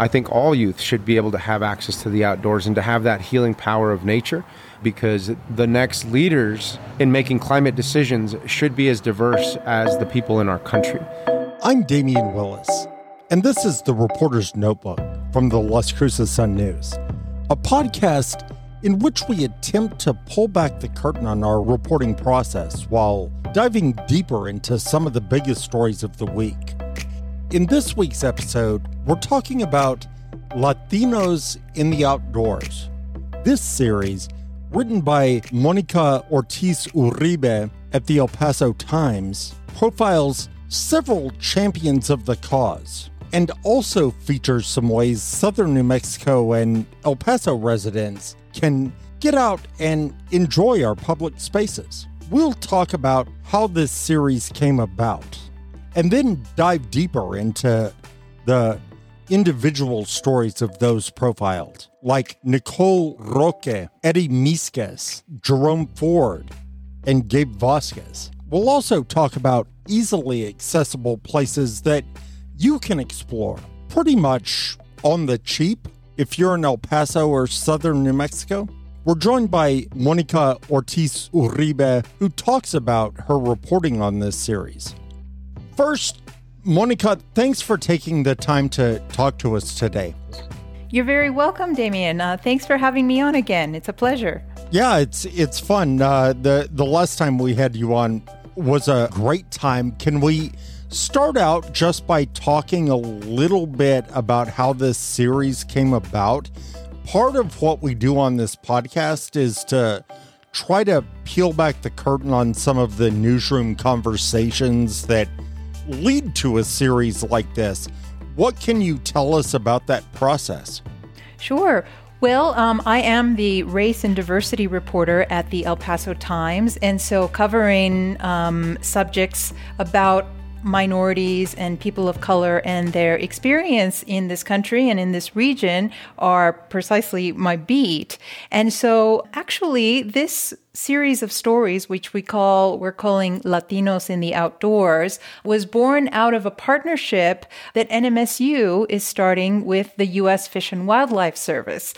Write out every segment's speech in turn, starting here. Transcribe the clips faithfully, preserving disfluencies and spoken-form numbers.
I think all youth should be able to have access to the outdoors and to have that healing power of nature, because the next leaders in making climate decisions should be as diverse as the people in our country. I'm Damian Willis, and this is the Reporter's Notebook from the Las Cruces Sun News, a podcast in which we attempt to pull back the curtain on our reporting process while diving deeper into some of the biggest stories of the week. In this week's episode, we're talking about Latinos in the Outdoors. This series, written by Monica Ortiz Uribe at the El Paso Times, profiles several champions of the cause and also features some ways southern New Mexico and El Paso residents can get out and enjoy our public spaces. We'll talk about how this series came about and then dive deeper into the individual stories of those profiled, like Nicole Roque, Eddie Misquez, Jerome Ford, and Gabe Vasquez. We'll also talk about easily accessible places that you can explore pretty much on the cheap if you're in El Paso or southern New Mexico. We're joined by Monica Ortiz Uribe, who talks about her reporting on this series. First, Monica, thanks for taking the time to talk to us today. You're very welcome, Damian. Uh, thanks for having me on again. It's a pleasure. Yeah, it's it's fun. Uh, the, the last time we had you on was a great time. Can we start out just by talking a little bit about how this series came about? Part of what we do on this podcast is to try to peel back the curtain on some of the newsroom conversations that lead to a series like this. What can you tell us about that process? Sure. Well, um, I am the race and diversity reporter at the El Paso Times, and so covering um, subjects about minorities and people of color and their experience in this country and in this region are precisely my beat. And so actually this series of stories, which we call, we're calling Latinos in the Outdoors, was born out of a partnership that N M S U is starting with the U S Fish and Wildlife Service.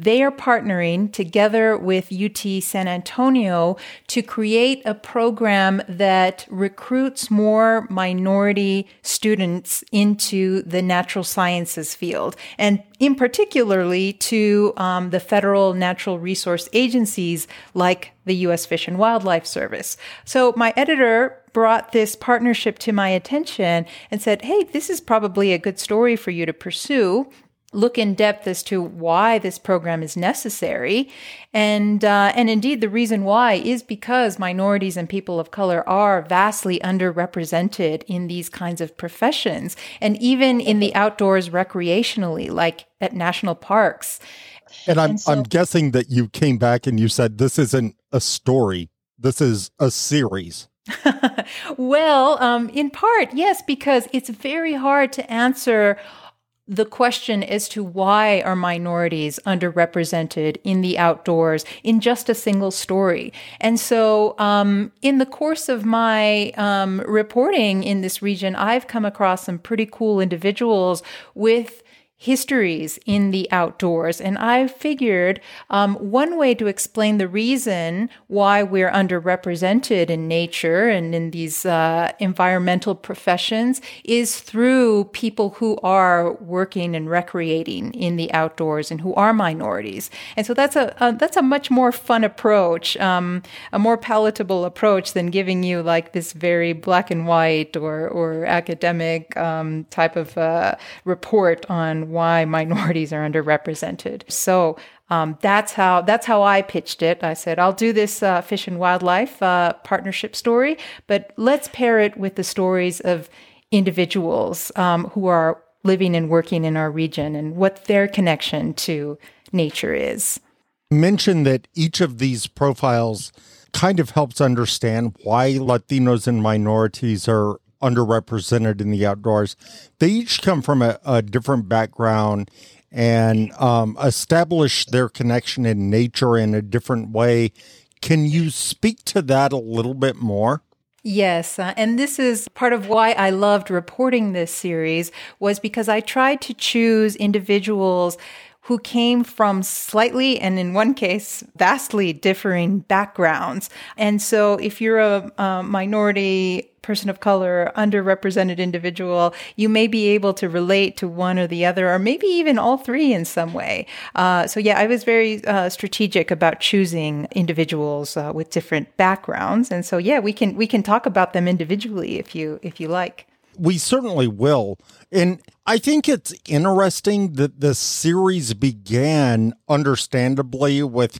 They are partnering together with U T San Antonio to create a program that recruits more minority students into the natural sciences field, and in particularly to um, the federal natural resource agencies like the U S Fish and Wildlife Service. So my editor brought this partnership to my attention and said, hey, this is probably a good story for you to pursue. Look in depth as to why this program is necessary. And uh, and indeed, the reason why is because minorities and people of color are vastly underrepresented in these kinds of professions, and even in the outdoors recreationally, like at national parks. And I'm, and so- I'm guessing that you came back and you said, this isn't a story, this is a series. Well, um, in part, yes, because it's very hard to answer the question as to why are minorities underrepresented in the outdoors in just a single story. And so um, in the course of my um, reporting in this region, I've come across some pretty cool individuals with histories in the outdoors. And I figured um, one way to explain the reason why we're underrepresented in nature and in these uh, environmental professions is through people who are working and recreating in the outdoors and who are minorities. And so that's a, a that's a much more fun approach, um, a more palatable approach than giving you like this very black and white or, or academic um, type of uh, report on why minorities are underrepresented. So um, that's how that's how I pitched it. I said, I'll do this uh, fish and wildlife uh, partnership story, but let's pair it with the stories of individuals um, who are living and working in our region and what their connection to nature is. You mentioned that each of these profiles kind of helps understand why Latinos and minorities are underrepresented in the outdoors. They each come from a, a different background and um, establish their connection in nature in a different way. Can you speak to that a little bit more? Yes, uh, and this is part of why I loved reporting this series, was because I tried to choose individuals who came from slightly, and in one case, vastly differing backgrounds. And so if you're a, a minority person of color, underrepresented individual, you may be able to relate to one or the other, or maybe even all three in some way. Uh, so yeah, I was very uh, strategic about choosing individuals uh, with different backgrounds. And so yeah, we can we can talk about them individually if you if you like. We certainly will. And I think it's interesting that the series began, understandably, with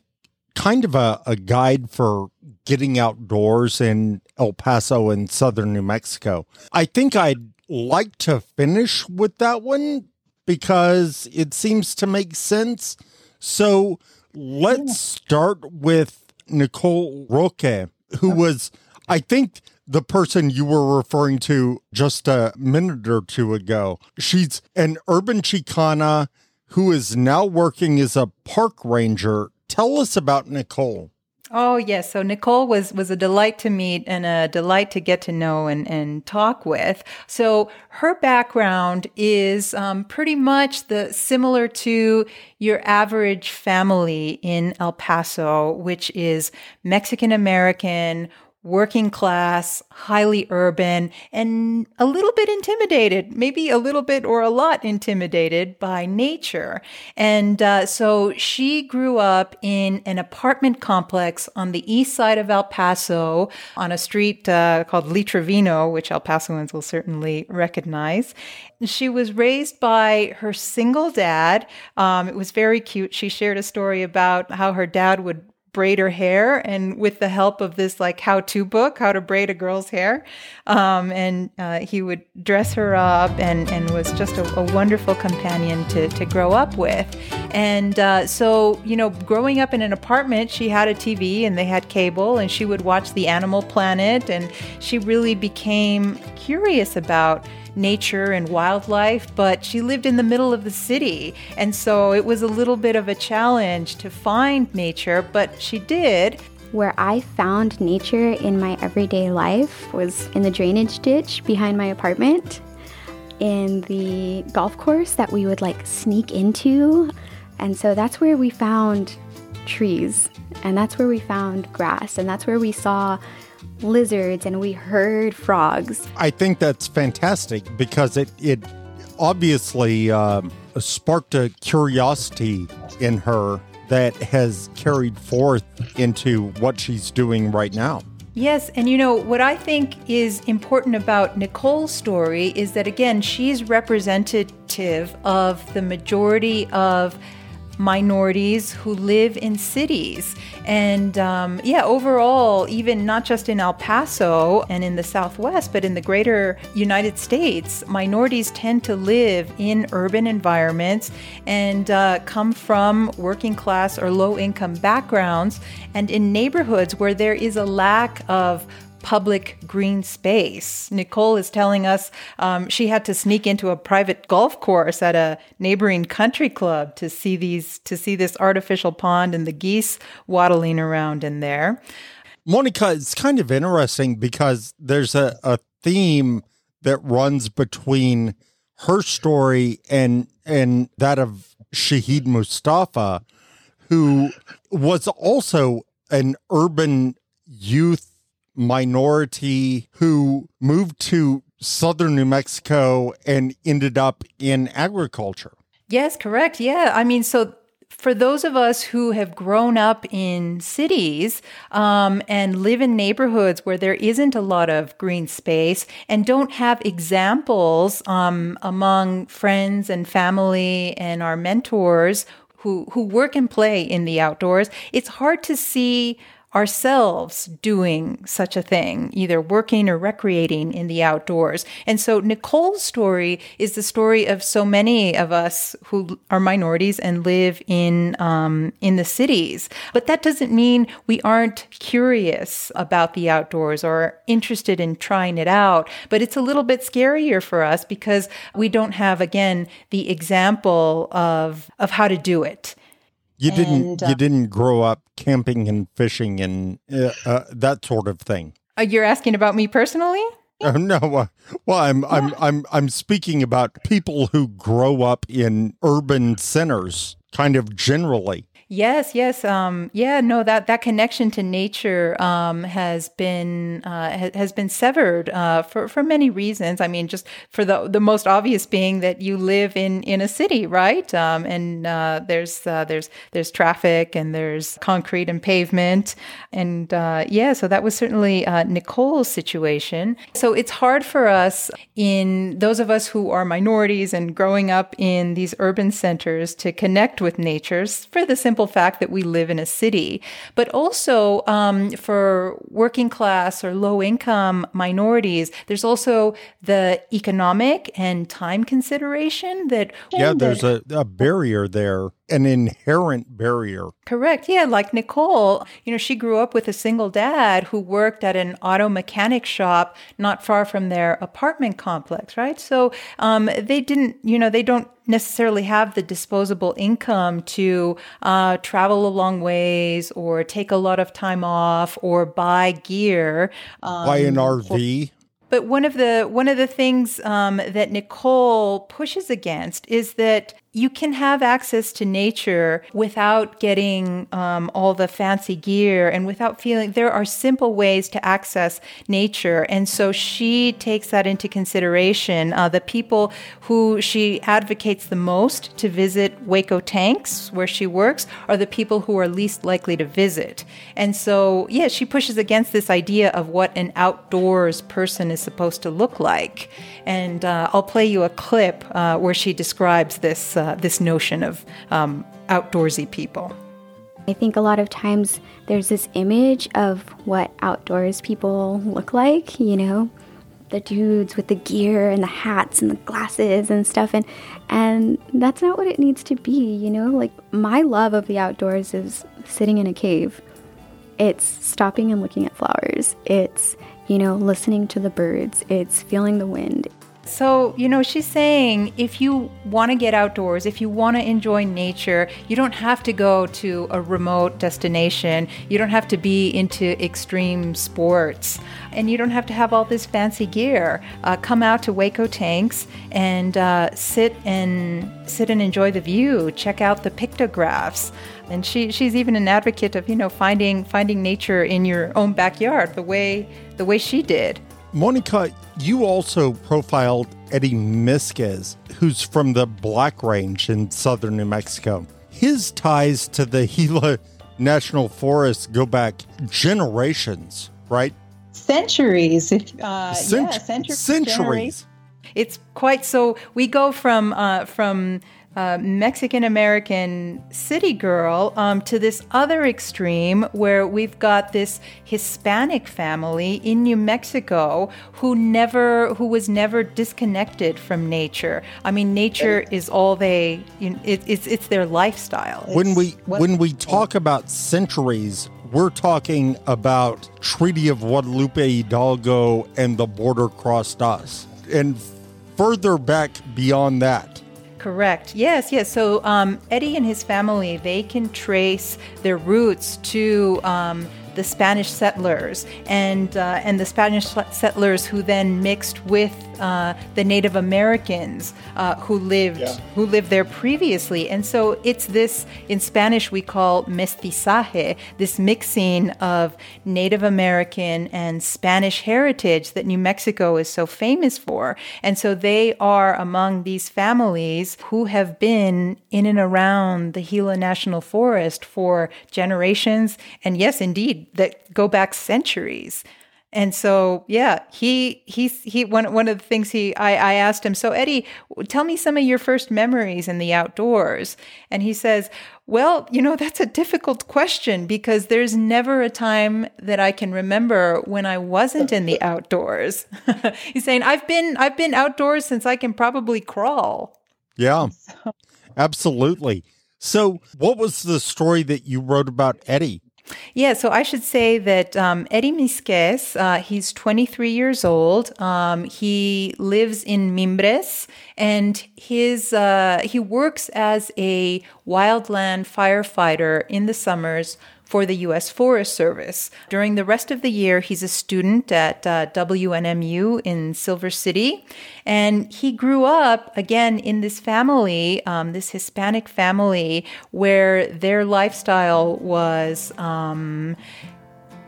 kind of a, a guide for getting outdoors in El Paso and southern New Mexico. I think I'd like to finish with that one because it seems to make sense. So let's start with Nicole Roque, who was, I think, the person you were referring to just a minute or two ago. She's an urban Chicana who is now working as a park ranger. Tell us about Nicole. Oh, yes. So Nicole was, was a delight to meet and a delight to get to know and, and talk with. So her background is um, pretty much the similar to your average family in El Paso, which is Mexican-American, working class, highly urban, and a little bit intimidated, maybe a little bit or a lot intimidated by nature. And uh, so she grew up in an apartment complex on the east side of El Paso on a street uh, called Lee Trevino, which El Pasoans will certainly recognize. She was raised by her single dad. Um, it was very cute. She shared a story about how her dad would braid her hair, and with the help of this like how-to book, how to braid a girl's hair. Um, and uh, he would dress her up and, and was just a, a wonderful companion to, to grow up with. And uh, so, you know, growing up in an apartment, she had a T V and they had cable, and she would watch the Animal Planet, and she really became curious about nature and wildlife, but she lived in the middle of the city. And so it was a little bit of a challenge to find nature, but she did. Where I found nature in my everyday life was in the drainage ditch behind my apartment, in the golf course that we would like sneak into. And so that's where we found trees, and that's where we found grass, and that's where we saw lizards and we heard frogs. I think that's fantastic because it, it obviously um, sparked a curiosity in her that has carried forth into what she's doing right now. Yes, and you know, what I think is important about Nicole's story is that, again, she's representative of the majority of minorities who live in cities. And um, yeah, overall, even not just in El Paso and in the Southwest, but in the greater United States, minorities tend to live in urban environments and uh, come from working class or low income backgrounds, and in neighborhoods where there is a lack of public green space. Nicole is telling us um, she had to sneak into a private golf course at a neighboring country club to see these to see this artificial pond and the geese waddling around in there. Monica, it's kind of interesting because there's a, a theme that runs between her story and and that of Shahid Mustafa, who was also an urban youth minority who moved to southern New Mexico and ended up in agriculture. Yes, correct. Yeah. I mean, so for those of us who have grown up in cities um, and live in neighborhoods where there isn't a lot of green space and don't have examples um, among friends and family and our mentors who, who work and play in the outdoors, it's hard to see ourselves doing such a thing, either working or recreating in the outdoors. And so Nicole's story is the story of so many of us who are minorities and live in um, in the cities. But that doesn't mean we aren't curious about the outdoors or interested in trying it out. But it's a little bit scarier for us because we don't have, again, the example of of how to do it. You didn't. And, uh, you didn't grow up camping and fishing and uh, uh, that sort of thing. Uh, you're asking about me personally? Uh, no, uh, well, I'm I'm I'm I'm speaking about people who grow up in urban centers, kind of generally. Yes, yes, um, yeah, no, that, that connection to nature um, has been uh, ha- has been severed uh, for for many reasons. I mean, just for the the most obvious being that you live in, in a city, right? Um, and uh, there's uh, there's there's traffic and there's concrete and pavement, and uh, yeah, so that was certainly uh, Nicole's situation. So it's hard for us, in those of us who are minorities and growing up in these urban centers, to connect with nature for the simple fact that we live in a city, but also um, for working class or low income minorities, there's also the economic and time consideration that yeah, there's a, a barrier there, an inherent barrier. Correct. Yeah, like Nicole, you know, she grew up with a single dad who worked at an auto mechanic shop not far from their apartment complex, right? So um, they didn't, you know, they don't necessarily have the disposable income to uh, travel a long ways or take a lot of time off or buy gear. Um, buy an R V. Or- But one of the one of the things um, that Nicole pushes against is that you can have access to nature without getting um, all the fancy gear and without feeling. There are simple ways to access nature, and so she takes that into consideration. Uh, the people who she advocates the most to visit Hueco Tanks, where she works, are the people who are least likely to visit. And so, yeah, she pushes against this idea of what an outdoors person is supposed to look like. And uh, I'll play you a clip uh, where she describes this Uh, this notion of um, outdoorsy people. I think a lot of times there's this image of what outdoors people look like, you know, the dudes with the gear and the hats and the glasses and stuff, and and that's not what it needs to be, you know? Like, my love of the outdoors is sitting in a cave. It's stopping and looking at flowers. It's, you know, listening to the birds. It's feeling the wind. So, you know, she's saying if you want to get outdoors, if you want to enjoy nature, you don't have to go to a remote destination. You don't have to be into extreme sports. And you don't have to have all this fancy gear. Uh, come out to Hueco Tanks and uh, sit and sit and enjoy the view. Check out the pictographs. And she she's even an advocate of, you know, finding finding nature in your own backyard the way the way she did. Monica, you also profiled Eddie Misquez, who's from the Black Range in southern New Mexico. His ties to the Gila National Forest go back generations, right? Centuries. Uh, Cent- yeah, centu- centuries. It's quite so. We go from uh, from... Uh, Mexican-American city girl um, to this other extreme where we've got this Hispanic family in New Mexico who never, who was never disconnected from nature. I mean, nature is all they, you know, it, it's it's their lifestyle. It's when we when we talk about centuries, we're talking about Treaty of Guadalupe Hidalgo and the border crossed us, and further back beyond that. Correct. Yes, yes. So um, Eddie and his family, they can trace their roots to um, the Spanish settlers and uh, and the Spanish settlers who then mixed with uh, the Native Americans uh, who lived yeah. who lived there previously. And so it's this, in Spanish we call mestizaje, this mixing of Native American and Spanish heritage that New Mexico is so famous for. And so they are among these families who have been in and around the Gila National Forest for generations, and yes, indeed, that go back centuries. And so, yeah, he he he. One one of the things he I, I asked him. So, Eddie, tell me some of your first memories in the outdoors. And he says, "Well, you know, that's a difficult question because there's never a time that I can remember when I wasn't in the outdoors." He's saying, "I've been I've been outdoors since I can probably crawl." Yeah, so. Absolutely. So, what was the story that you wrote about Eddie? Yeah, so I should say that um, Eddie Misquez, uh, he's twenty-three years old. Um, he lives in Mimbres, and his uh, he works as a wildland firefighter in the summers for the U S Forest Service. During the rest of the year, he's a student at uh, W N M U in Silver City. And he grew up, again, in this family, um, this Hispanic family, where their lifestyle was um,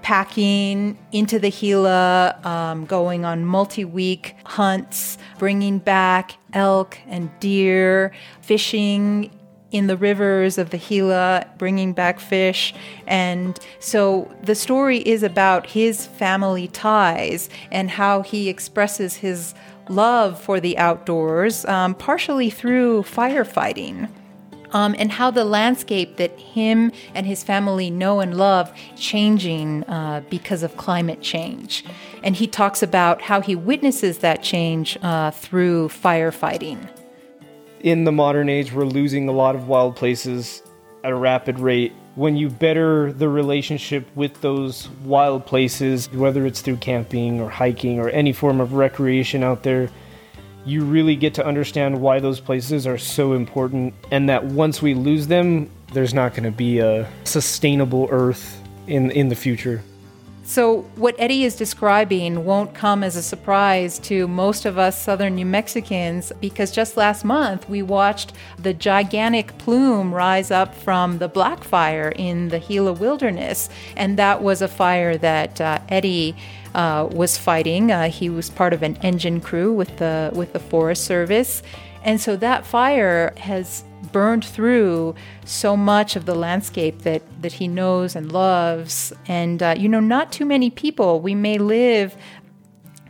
packing into the Gila, um, going on multi-week hunts, bringing back elk and deer, fishing in the rivers of the Gila, bringing back fish. And so the story is about his family ties and how he expresses his love for the outdoors, um, partially through firefighting, um, and how the landscape that him and his family know and love changing uh, because of climate change. And he talks about how he witnesses that change uh, through firefighting. In the modern age, we're losing a lot of wild places at a rapid rate. When you better the relationship with those wild places, whether it's through camping or hiking or any form of recreation out there, you really get to understand why those places are so important, and that once we lose them, there's not going to be a sustainable earth in, in the future. So what Eddie is describing won't come as a surprise to most of us southern New Mexicans, because just last month we watched the gigantic plume rise up from the Black fire in the Gila Wilderness. And that was a fire that uh, Eddie uh, was fighting. Uh, he was part of an engine crew with the, with the Forest Service. And so that fire has burned through so much of the landscape that, that he knows and loves. And, uh, you know, not too many people. We may live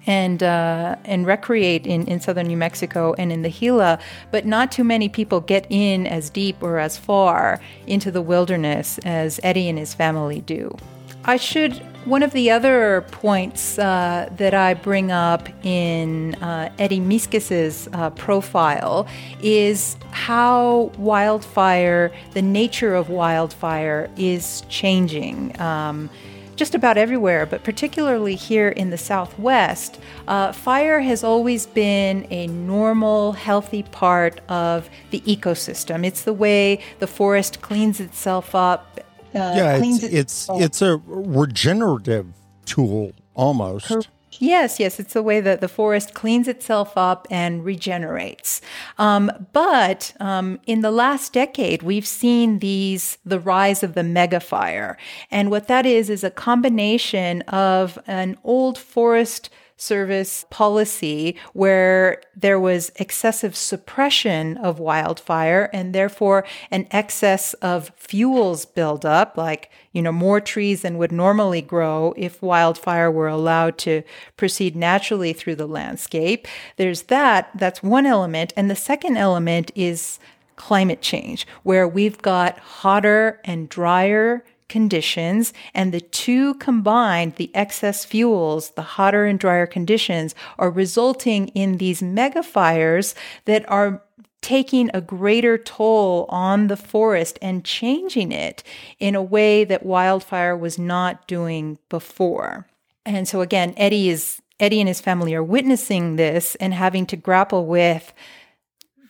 and uh, and recreate in, in southern New Mexico and in the Gila, but not too many people get in as deep or as far into the wilderness as Eddie and his family do. I should, one of the other points uh, that I bring up in uh, Eddie Misquez's uh, profile is how wildfire, the nature of wildfire is changing um, just about everywhere, but particularly here in the Southwest. Uh, fire has always been a normal, healthy part of the ecosystem. It's the way the forest cleans itself up. Uh, yeah, it's it's, oh. it's a regenerative tool almost. Her- yes, yes, it's the way that the forest cleans itself up and regenerates. Um, but um, in the last decade, we've seen these the rise of the megafire, and what that is is a combination of an old forest service policy where there was excessive suppression of wildfire and therefore an excess of fuels buildup, like, you know, more trees than would normally grow if wildfire were allowed to proceed naturally through the landscape. There's that. That's one element. And the second element is climate change, where we've got hotter and drier conditions, and the two combined, the excess fuels, the hotter and drier conditions, are resulting in these mega fires that are taking a greater toll on the forest and changing it in a way that wildfire was not doing before. And so again, Eddie is Eddie and his family are witnessing this and having to grapple with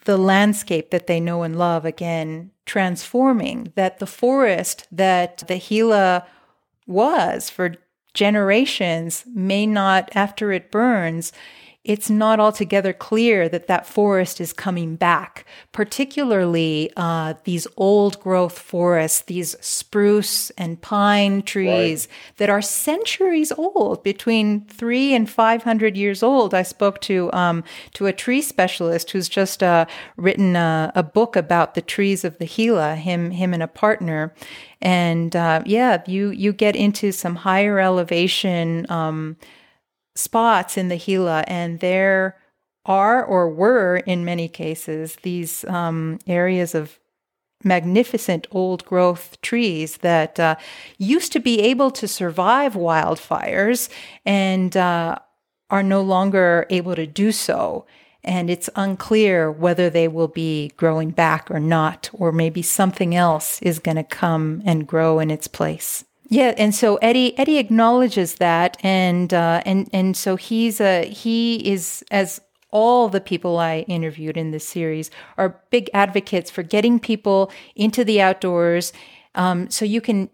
the landscape that they know and love, again, transforming, that the forest that the Gila was for generations may not, after it burns, it's not altogether clear that that forest is coming back, particularly uh, these old growth forests, these spruce and pine trees right. that are centuries old, between three and five hundred years old. I spoke to um, to a tree specialist who's just uh, written a, a book about the trees of the Gila, him, him and a partner. And uh, yeah, you, you get into some higher elevation um spots in the Gila, and there are or were in many cases these um, areas of magnificent old growth trees that uh, used to be able to survive wildfires and uh, are no longer able to do so. And it's unclear whether they will be growing back or not, or maybe something else is going to come and grow in its place. Yeah, and so Eddie Eddie acknowledges that, and uh, and and so he's a he is, as all the people I interviewed in this series are, big advocates for getting people into the outdoors, um, so you can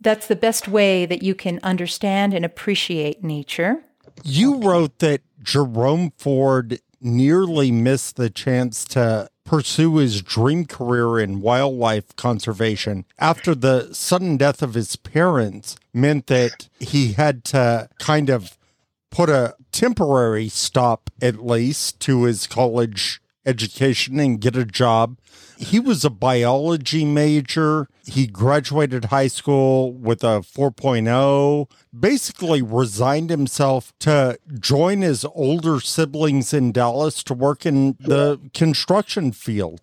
that's the best way that you can understand and appreciate nature. You wrote that Jerome Ford nearly missed the chance to pursue his dream career in wildlife conservation after the sudden death of his parents meant that he had to kind of put a temporary stop, at least, to his college education and get a job. He was a biology major. He graduated high school with a four point oh, basically resigned himself to join his older siblings in Dallas to work in the construction field.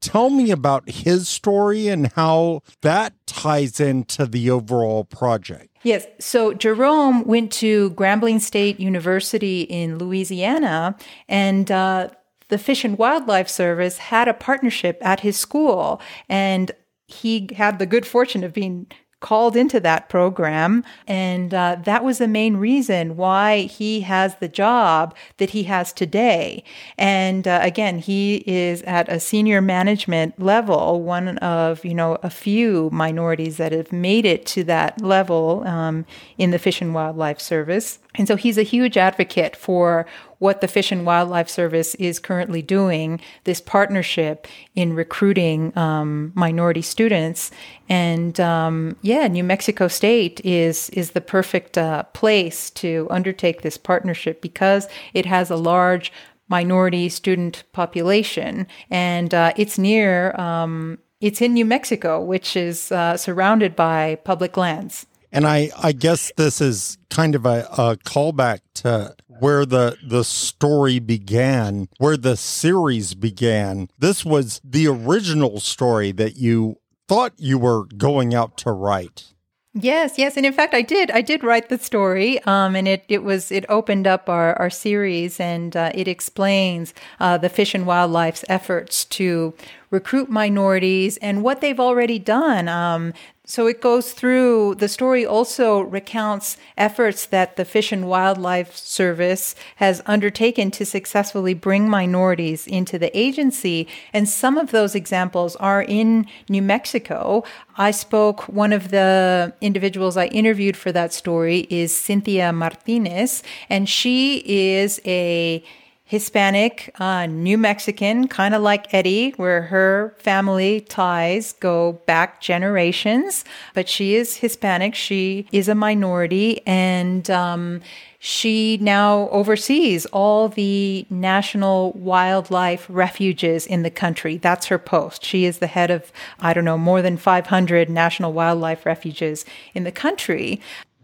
Tell me about his story and how that ties into the overall project. Yes. So Jerome went to Grambling State University in Louisiana, and uh, the Fish and Wildlife Service had a partnership at his school, and he had the good fortune of being called into that program. And uh, that was the main reason why he has the job that he has today. And uh, again, he is at a senior management level, one of, you know, a few minorities that have made it to that level um, in the Fish and Wildlife Service. And so he's a huge advocate for what the Fish and Wildlife Service is currently doing, this partnership in recruiting um, minority students. And um, yeah, New Mexico State is is the perfect uh, place to undertake this partnership because it has a large minority student population, and uh, it's near, um, it's in New Mexico, which is uh, surrounded by public lands. And I, I guess this is kind of a, a callback to where the, the story began, where the series began. This was the original story that you thought you were going out to write. Yes, yes. And in fact, I did. I did write the story, um, and it, it was it opened up our, our series, and uh, it explains uh, the Fish and Wildlife's efforts to recruit minorities and what they've already done. Um, so it goes through, the story also recounts efforts that the Fish and Wildlife Service has undertaken to successfully bring minorities into the agency. And some of those examples are in New Mexico. I spoke, one of the individuals I interviewed for that story is Cynthia Martinez, and she is a Hispanic, uh, New Mexican, kind of like Eddie, where her family ties go back generations. But she is Hispanic. She is a minority. And um, she now oversees all the national wildlife refuges in the country. That's her post. She is the head of, I don't know, more than five hundred national wildlife refuges in the country.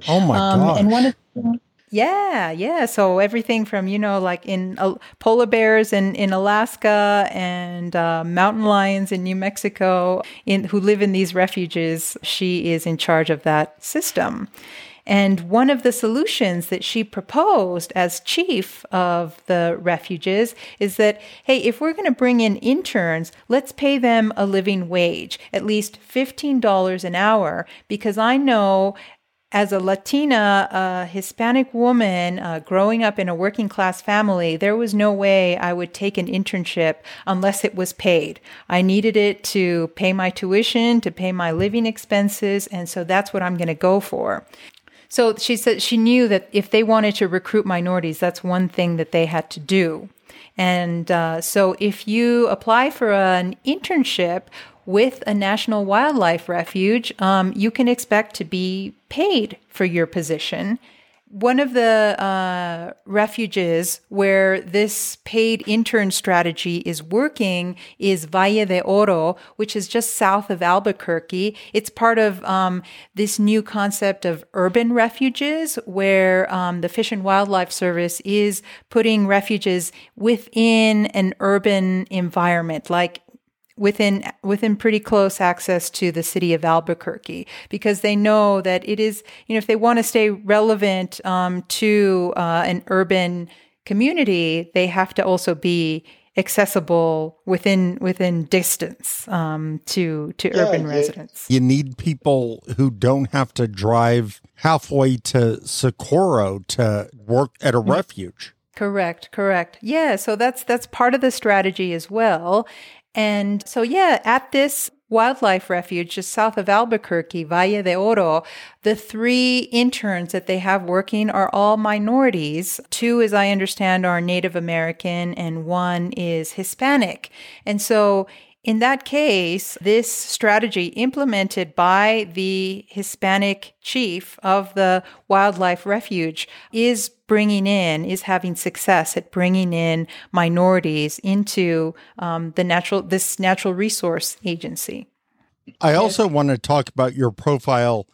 Oh, my um, gosh. And one of the- Yeah, yeah. So everything from, you know, like in uh, polar bears in, in Alaska and uh, mountain lions in New Mexico in, who live in these refuges, she is in charge of that system. And one of the solutions that she proposed as chief of the refuges is that, hey, if we're going to bring in interns, let's pay them a living wage, at least fifteen dollars an hour, because I know as a Latina, uh, Hispanic woman uh, growing up in a working class family, there was no way I would take an internship unless it was paid. I needed it to pay my tuition, to pay my living expenses, and so that's what I'm going to go for. So she said she knew that if they wanted to recruit minorities, that's one thing that they had to do. And uh, so if you apply for an internship with a national wildlife refuge, um, you can expect to be paid for your position. One of the uh, refuges where this paid intern strategy is working is Valle de Oro, which is just south of Albuquerque. It's part of um, this new concept of urban refuges where um, the Fish and Wildlife Service is putting refuges within an urban environment, like within within pretty close access to the city of Albuquerque, because they know that it is, you know, if they want to stay relevant um, to uh, an urban community, they have to also be accessible within within distance um, to, to yeah, urban yeah. residents. You need people who don't have to drive halfway to Socorro to work at a mm-hmm. refuge. Correct, correct. Yeah, so that's that's part of the strategy as well. And so, yeah, at this wildlife refuge just south of Albuquerque, Valle de Oro, the three interns that they have working are all minorities. Two, as I understand, are Native American and one is Hispanic. And so in that case, this strategy implemented by the Hispanic chief of the wildlife refuge is bringing in, is having success at bringing in minorities into um, the natural this natural resource agency. I also want to talk about your profile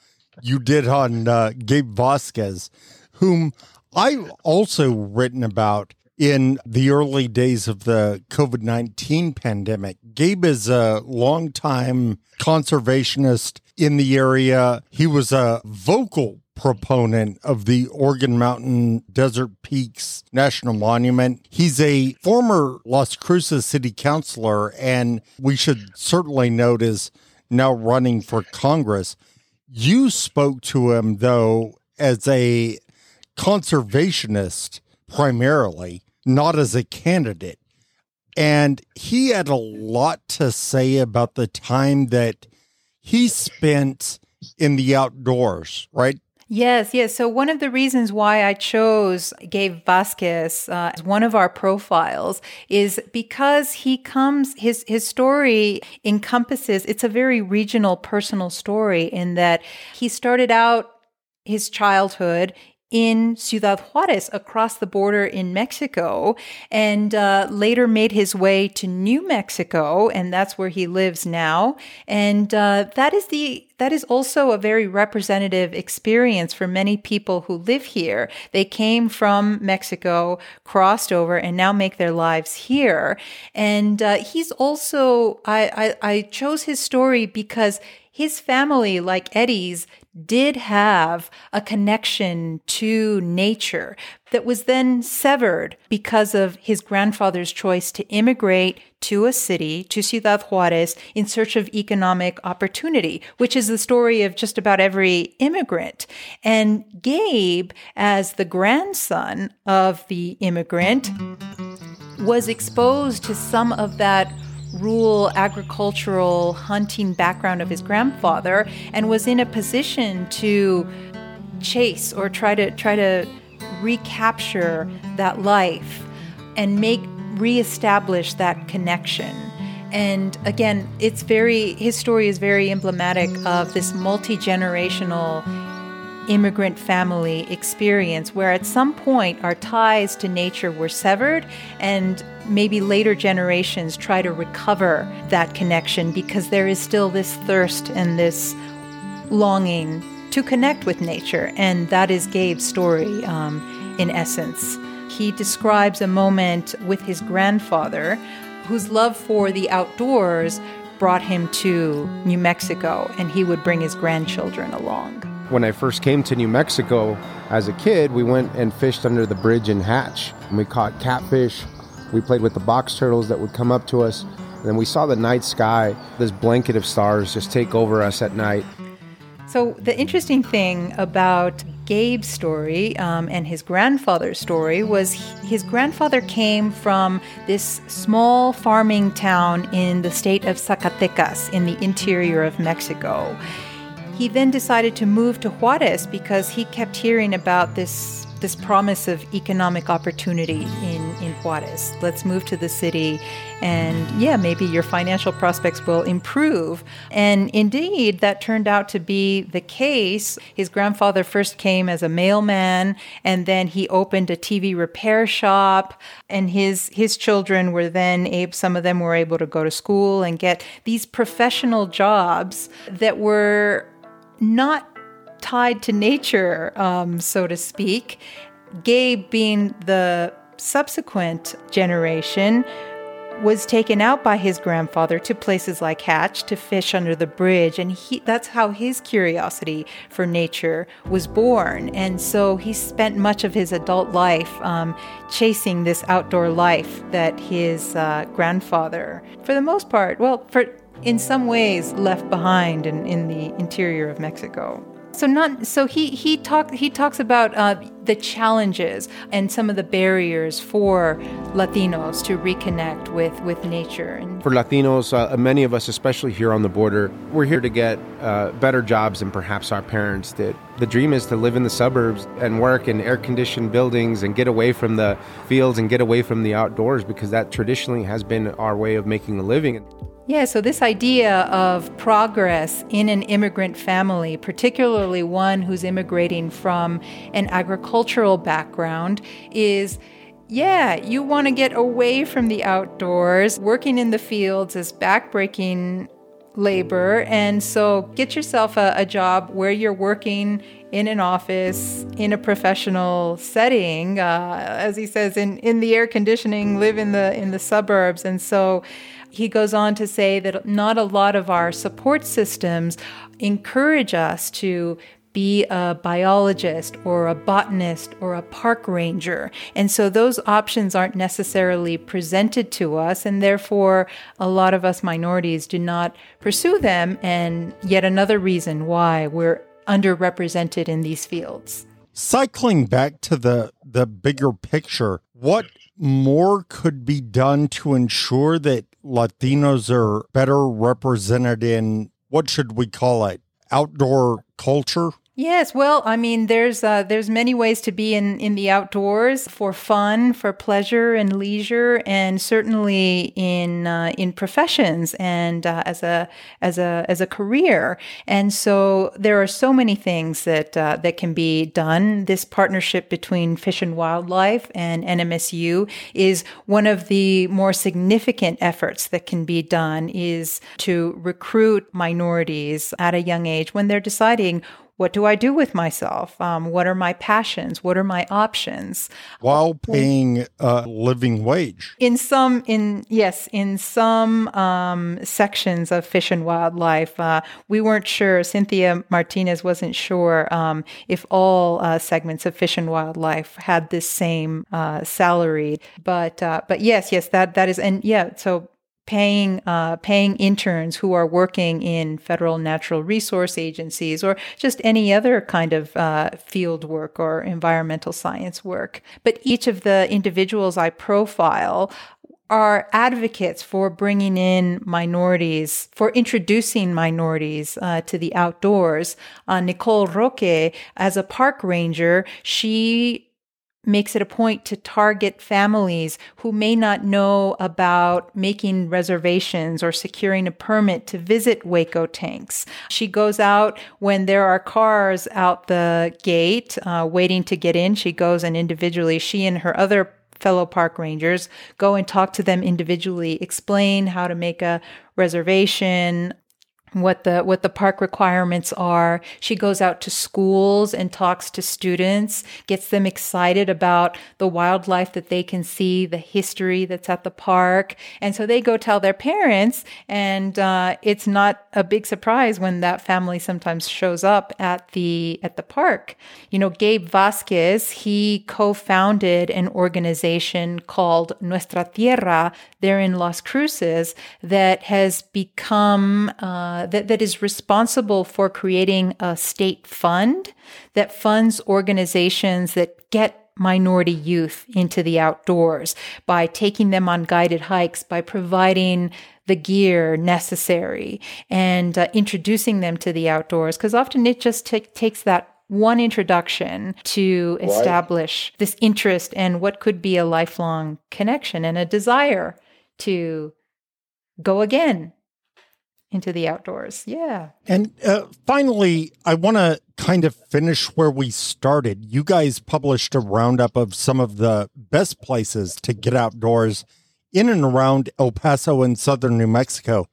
you did on uh, Gabe Vasquez, whom I've also written about in the early days of the covid nineteen pandemic. Gabe is a longtime conservationist in the area. He was a vocal proponent of the Oregon Mountain Desert Peaks National Monument. He's a former Las Cruces city councilor, and we should certainly note is now running for Congress. You spoke to him, though, as a conservationist primarily, not as a candidate. And he had a lot to say about the time that he spent in the outdoors, right? Yes, yes. So one of the reasons why I chose Gabe Vasquez uh, as one of our profiles is because he comes, his, his story encompasses, it's a very regional personal story in that he started out his childhood in Ciudad Juarez, across the border in Mexico, and uh, later made his way to New Mexico, and that's where he lives now. And uh, that is the that is also a very representative experience for many people who live here. They came from Mexico, crossed over, and now make their lives here. And uh, he's also I, I I chose his story because his family, like Eddie's, did have a connection to nature that was then severed because of his grandfather's choice to immigrate to a city, to Ciudad Juarez, in search of economic opportunity, which is the story of just about every immigrant. And Gabe, as the grandson of the immigrant, was exposed to some of that rural, agricultural, hunting background of his grandfather and was in a position to chase or try to try to recapture that life and make reestablish that connection. And again, it's very his story is very emblematic of this multi-generational immigrant family experience where at some point our ties to nature were severed and maybe later generations try to recover that connection because there is still this thirst and this longing to connect with nature. And that is Gabe's story um, in essence. He describes a moment with his grandfather whose love for the outdoors brought him to New Mexico, and he would bring his grandchildren along. When I first came to New Mexico as a kid, we went and fished under the bridge in Hatch, and we caught catfish. We played with the box turtles that would come up to us, and then we saw the night sky, this blanket of stars just take over us at night. So the interesting thing about Gabe's story um, and his grandfather's story was his grandfather came from this small farming town in the state of Zacatecas in the interior of Mexico. He then decided to move to Juarez because he kept hearing about this this promise of economic opportunity in, in Juarez. Let's move to the city and, yeah, maybe your financial prospects will improve. And indeed, that turned out to be the case. His grandfather first came as a mailman, and then he opened a T V repair shop, and his his children were then, able, some of them were able to go to school and get these professional jobs that were not tied to nature, um, so to speak. Gabe, being the subsequent generation, was taken out by his grandfather to places like Hatch to fish under the bridge. And he, that's how his curiosity for nature was born. And so he spent much of his adult life um, chasing this outdoor life that his uh, grandfather, for the most part, well, for in some ways left behind in, in the interior of Mexico. So not so he he talked he talks about uh, the challenges and some of the barriers for Latinos to reconnect with, with nature. For Latinos, uh, many of us, especially here on the border, we're here to get uh, better jobs than perhaps our parents did. The dream is to live in the suburbs and work in air-conditioned buildings and get away from the fields and get away from the outdoors, because that traditionally has been our way of making a living. Yeah, so this idea of progress in an immigrant family, particularly one who's immigrating from an agricultural background, is, yeah, you want to get away from the outdoors. Working in the fields is backbreaking labor, and so get yourself a, a job where you're working in an office, in a professional setting, uh, as he says, in, in the air conditioning, live in the in the suburbs. And so he goes on to say that not a lot of our support systems encourage us to be a biologist or a botanist or a park ranger. And so those options aren't necessarily presented to us, and therefore a lot of us minorities do not pursue them, and yet another reason why we're underrepresented in these fields. Cycling back to the, the bigger picture, what more could be done to ensure that Latinos are better represented in, what should we call it, outdoor culture? Yes, well, I mean, there's uh, there's many ways to be in, in the outdoors for fun, for pleasure and leisure, and certainly in uh, in professions and uh, as a as a as a career. And so there are so many things that uh, that can be done. This partnership between Fish and Wildlife and N M S U is one of the more significant efforts that can be done, is to recruit minorities at a young age when they're deciding, what do I do with myself? Um, what are my passions? What are my options? While paying a living wage. In some, in yes, in some um, sections of Fish and Wildlife, uh, we weren't sure. Cynthia Martinez wasn't sure um, if all uh, segments of Fish and Wildlife had this same uh, salary. But uh, but yes, yes, that that is, and yeah, so. Paying uh, paying interns who are working in federal natural resource agencies or just any other kind of uh, field work or environmental science work. But each of the individuals I profile are advocates for bringing in minorities, for introducing minorities uh, to the outdoors. Uh, Nicole Roque, as a park ranger, she makes it a point to target families who may not know about making reservations or securing a permit to visit Hueco Tanks. She goes out when there are cars out the gate uh, waiting to get in. She goes and individually, she and her other fellow park rangers go and talk to them individually, explain how to make a reservation, what the what the park requirements are. She goes out to schools and talks to students, gets them excited about the wildlife that they can see, the history that's at the park. And so they go tell their parents, and uh, it's not a big surprise when that family sometimes shows up at the at the park. You know, Gabe Vasquez, he co-founded an organization called Nuestra Tierra there in Las Cruces that has become uh, That, that is responsible for creating a state fund that funds organizations that get minority youth into the outdoors by taking them on guided hikes, by providing the gear necessary, and uh, introducing them to the outdoors. Because often it just t- takes that one introduction to right. establish this interest and what could be a lifelong connection and a desire to go again into the outdoors. Yeah. And uh, finally, I want to kind of finish where we started. You guys published a roundup of some of the best places to get outdoors in and around El Paso and southern New Mexico.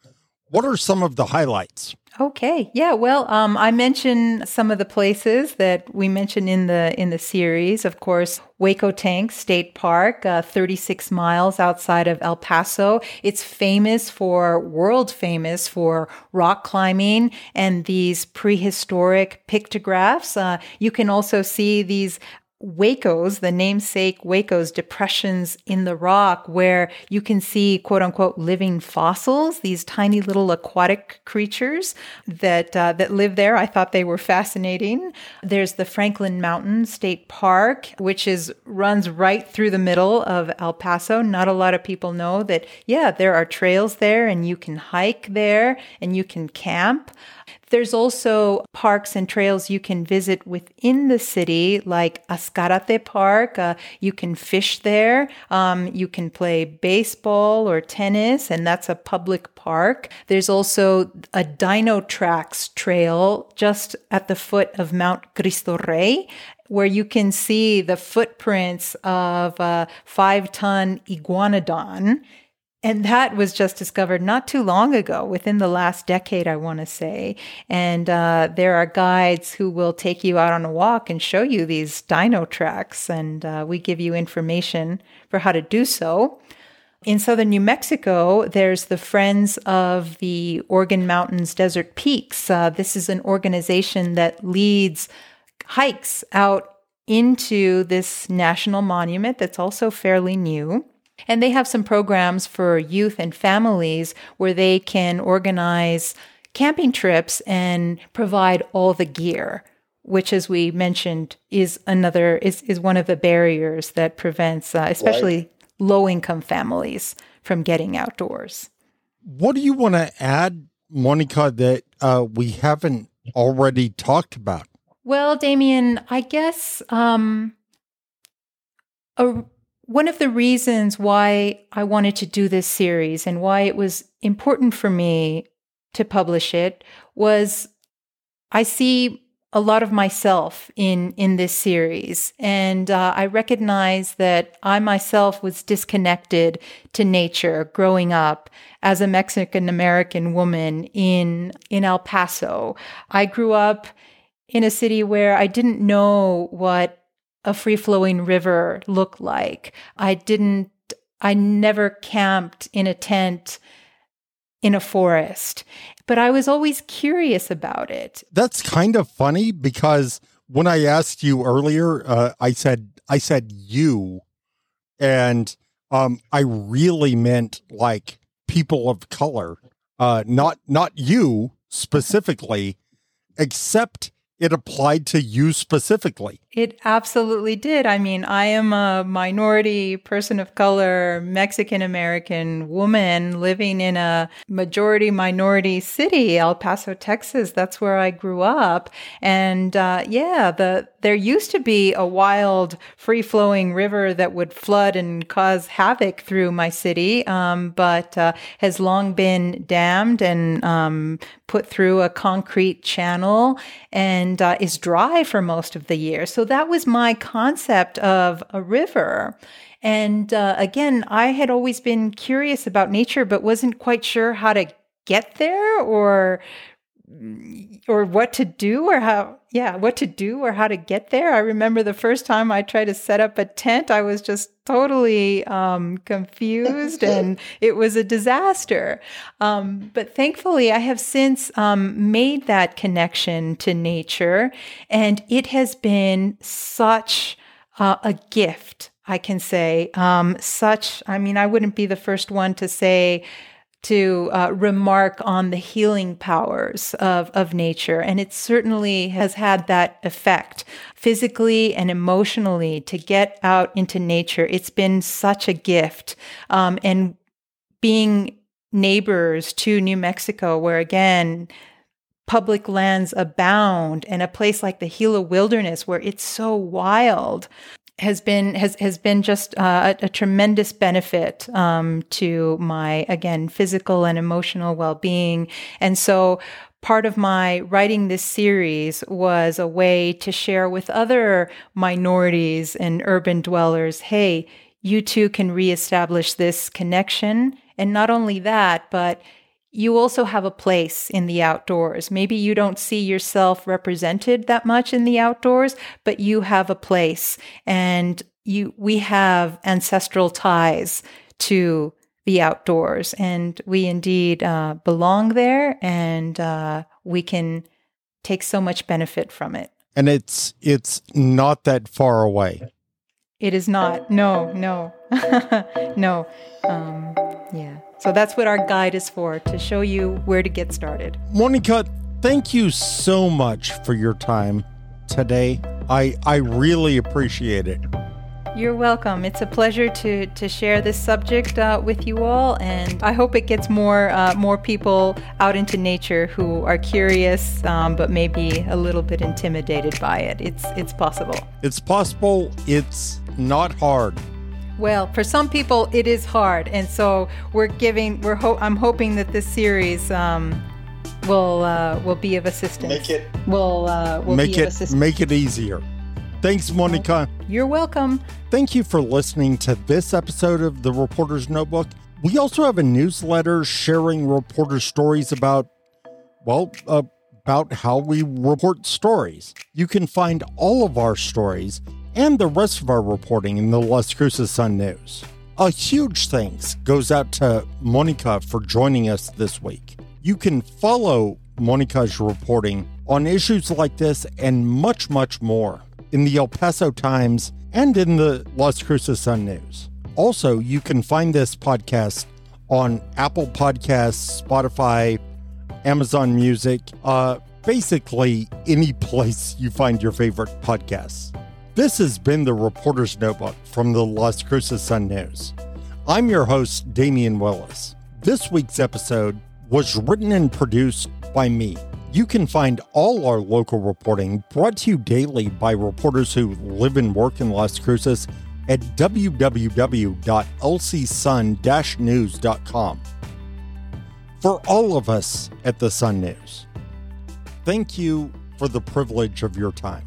What are some of the highlights? Okay. Yeah. Well, um, I mentioned some of the places that we mentioned in the in the series. Of course, Hueco Tanks State Park, uh, thirty-six miles outside of El Paso. It's famous for, world famous for rock climbing and these prehistoric pictographs. Uh, you can also see these Huecos, the namesake Huecos, depressions in the rock where you can see, quote unquote, living fossils, these tiny little aquatic creatures that uh, that live there. I thought they were fascinating. There's the Franklin Mountains State Park, which is runs right through the middle of El Paso. Not a lot of people know that, yeah, there are trails there and you can hike there and you can camp. There's also parks and trails you can visit within the city, like Ascarate Park. Uh, you can fish there. Um, you can play baseball or tennis, and that's a public park. There's also a dino tracks trail just at the foot of Mount Cristo Rey, where you can see the footprints of a five-ton iguanodon. And that was just discovered not too long ago, within the last decade, I want to say. And uh, there are guides who will take you out on a walk and show you these dino tracks. And uh, we give you information for how to do so. In southern New Mexico, there's the Friends of the Organ Mountains Desert Peaks. Uh, this is an organization that leads hikes out into this national monument that's also fairly new. And they have some programs for youth and families where they can organize camping trips and provide all the gear, which, as we mentioned, is another is, is one of the barriers that prevents uh, especially right. low-income families from getting outdoors. What do you want to add, Monica, that uh, we haven't already talked about? Well, Damian, I guess um, a One of the reasons why I wanted to do this series and why it was important for me to publish it was I see a lot of myself in, in this series. And uh, I recognize that I myself was disconnected to nature growing up as a Mexican-American woman in, in El Paso. I grew up in a city where I didn't know what a free-flowing river looked like. I didn't, I never camped in a tent in a forest, but I was always curious about it. That's kind of funny because when I asked you earlier, uh, I said, I said you, and um, I really meant like people of color, uh, not, not you specifically, except it applied to you specifically. It absolutely did. I mean, I am a minority, person of color, Mexican-American woman living in a majority-minority city, El Paso, Texas. That's where I grew up. And uh, yeah, the there used to be a wild, free-flowing river that would flood and cause havoc through my city, um, but uh, has long been dammed and um, put through a concrete channel and uh, is dry for most of the year. So that was my concept of a river. And uh, again, I had always been curious about nature, but wasn't quite sure how to get there or or what to do or how, yeah, what to do or how to get there. I remember the first time I tried to set up a tent, I was just totally um, confused and it was a disaster. Um, but thankfully, I have since um, made that connection to nature, and it has been such uh, a gift, I can say. Um, such, I mean, I wouldn't be the first one to say, to uh, remark on the healing powers of, of nature. And it certainly has had that effect physically and emotionally to get out into nature. It's been such a gift. Um, and being neighbors to New Mexico, where again, public lands abound, and a place like the Gila Wilderness, where it's so wild, has been has has been just uh, a, a tremendous benefit um, to my, again, physical and emotional well-being. And so part of my writing this series was a way to share with other minorities and urban dwellers, hey, you too can reestablish this connection. And not only that, but you also have a place in the outdoors. Maybe you don't see yourself represented that much in the outdoors, but you have a place, and you we have ancestral ties to the outdoors, and we indeed uh, belong there, and uh, we can take so much benefit from it. And it's it's not that far away. It is not. No, no, no. Um, yeah. So that's what our guide is for, to show you where to get started. Monica, thank you so much for your time today. I I really appreciate it. You're welcome. It's a pleasure to to share this subject uh, with you all, and I hope it gets more uh, more people out into nature who are curious, um, but maybe a little bit intimidated by it. It's it's possible. It's possible. It's not hard. Well, for some people, it is hard, and so we're giving. We're ho- I'm hoping that this series um, will uh, will be of assistance. Make it. Will uh, will make be it, of assistance. Make it easier. Thanks, Monica. You're welcome. Thank you for listening to this episode of The Reporter's Notebook. We also have a newsletter sharing reporter stories about, well, uh, about how we report stories. You can find all of our stories and the rest of our reporting in the Las Cruces Sun News. A huge thanks goes out to Monica for joining us this week. You can follow Monica's reporting on issues like this and much, much more in the El Paso Times, and in the Las Cruces Sun News. Also, you can find this podcast on Apple Podcasts, Spotify, Amazon Music, uh, basically any place you find your favorite podcasts. This has been The Reporter's Notebook from the Las Cruces Sun News. I'm your host, Damian Willis. This week's episode was written and produced by me. You can find all our local reporting brought to you daily by reporters who live and work in Las Cruces at w w w dot l c sun dash news dot com. For all of us at the Sun News, thank you for the privilege of your time.